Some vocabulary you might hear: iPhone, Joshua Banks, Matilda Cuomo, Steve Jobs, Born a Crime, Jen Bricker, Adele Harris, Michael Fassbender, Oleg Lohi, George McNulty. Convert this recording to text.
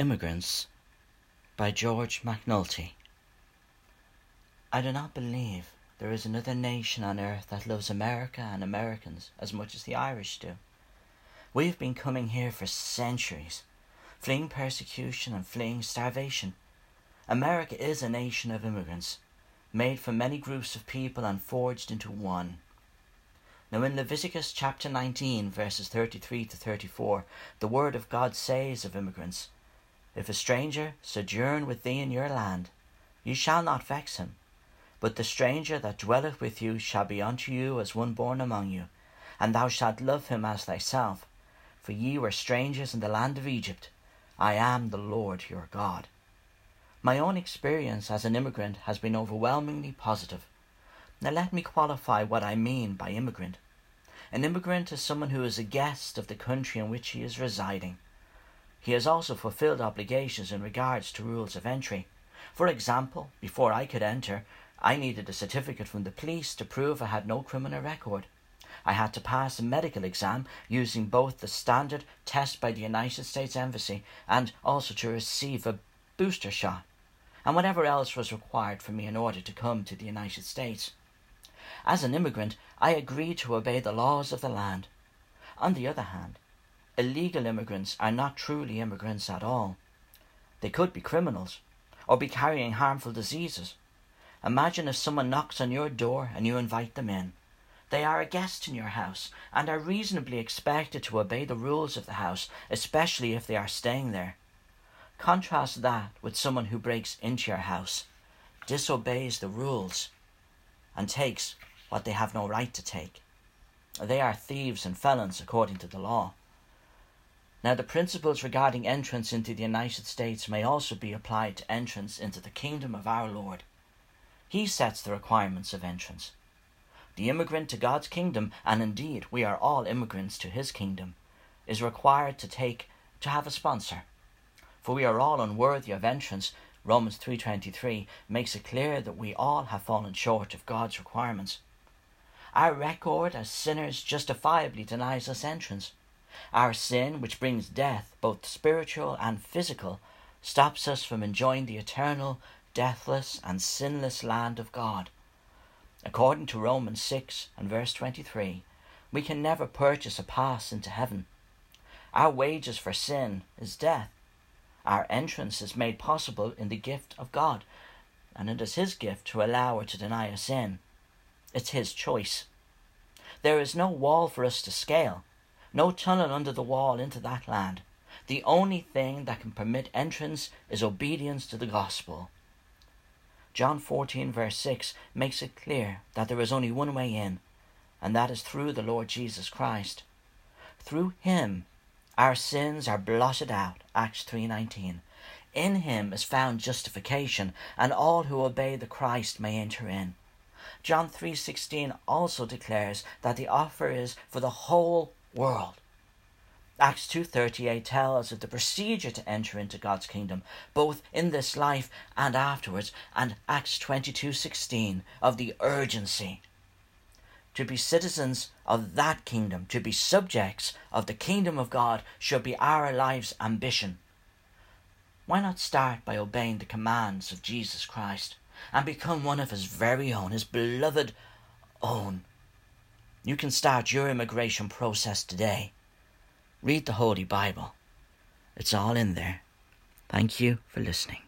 Immigrants by George McNulty. I do not believe there is another nation on earth that loves America and Americans as much as the Irish do. We have been coming here for centuries, fleeing persecution and fleeing starvation. America is a nation of immigrants, made from many groups of people and forged into one. Now in Leviticus chapter 19, verses 33 to 34, the word of God says of immigrants, "If a stranger sojourn with thee in your land, ye shall not vex him. But the stranger that dwelleth with you shall be unto you as one born among you, and thou shalt love him as thyself. For ye were strangers in the land of Egypt. I am the Lord your God." My own experience as an immigrant has been overwhelmingly positive. Now let me qualify what I mean by immigrant. An immigrant is someone who is a guest of the country in which he is residing. He has also fulfilled obligations in regards to rules of entry. For example, before I could enter, I needed a certificate from the police to prove I had no criminal record. I had to pass a medical exam using both the standard test by the United States Embassy and also to receive a booster shot, and whatever else was required for me in order to come to the United States. As an immigrant, I agreed to obey the laws of the land. On the other hand, illegal immigrants are not truly immigrants at all. They could be criminals, or be carrying harmful diseases. Imagine if someone knocks on your door and you invite them in. They are a guest in your house, and are reasonably expected to obey the rules of the house, especially if they are staying there. Contrast that with someone who breaks into your house, disobeys the rules, and takes what they have no right to take. They are thieves and felons according to the law. Now, the principles regarding entrance into the United States may also be applied to entrance into the kingdom of our Lord. He sets the requirements of entrance. The immigrant to God's kingdom, and indeed we are all immigrants to his kingdom, is required to have a sponsor. For we are all unworthy of entrance. Romans 3:23 makes it clear that we all have fallen short of God's requirements. Our record as sinners justifiably denies us entrance. Our sin, which brings death, both spiritual and physical, stops us from enjoying the eternal, deathless and sinless land of God. According to Romans 6 and verse 23, we can never purchase a pass into heaven. Our wages for sin is death. Our entrance is made possible in the gift of God, and it is his gift to allow or to deny us in. It's his choice. There is no wall for us to scale. No tunnel under the wall into that land. The only thing that can permit entrance is obedience to the gospel. John 14 verse 6 makes it clear that there is only one way in, and that is through the Lord Jesus Christ. Through him our sins are blotted out, Acts 3:19. In him is found justification, and all who obey the Christ may enter in. John 3:16 also declares that the offer is for the whole world. Acts 2:38 tells of the procedure to enter into God's kingdom, both in this life and afterwards, and Acts 22:16 of the urgency to be citizens of that kingdom, to be subjects of the kingdom of God, should be our life's ambition. Why not start by obeying the commands of Jesus Christ and become one of his very own, his beloved own? You can start your immigration process today. Read the Holy Bible. It's all in there. Thank you for listening.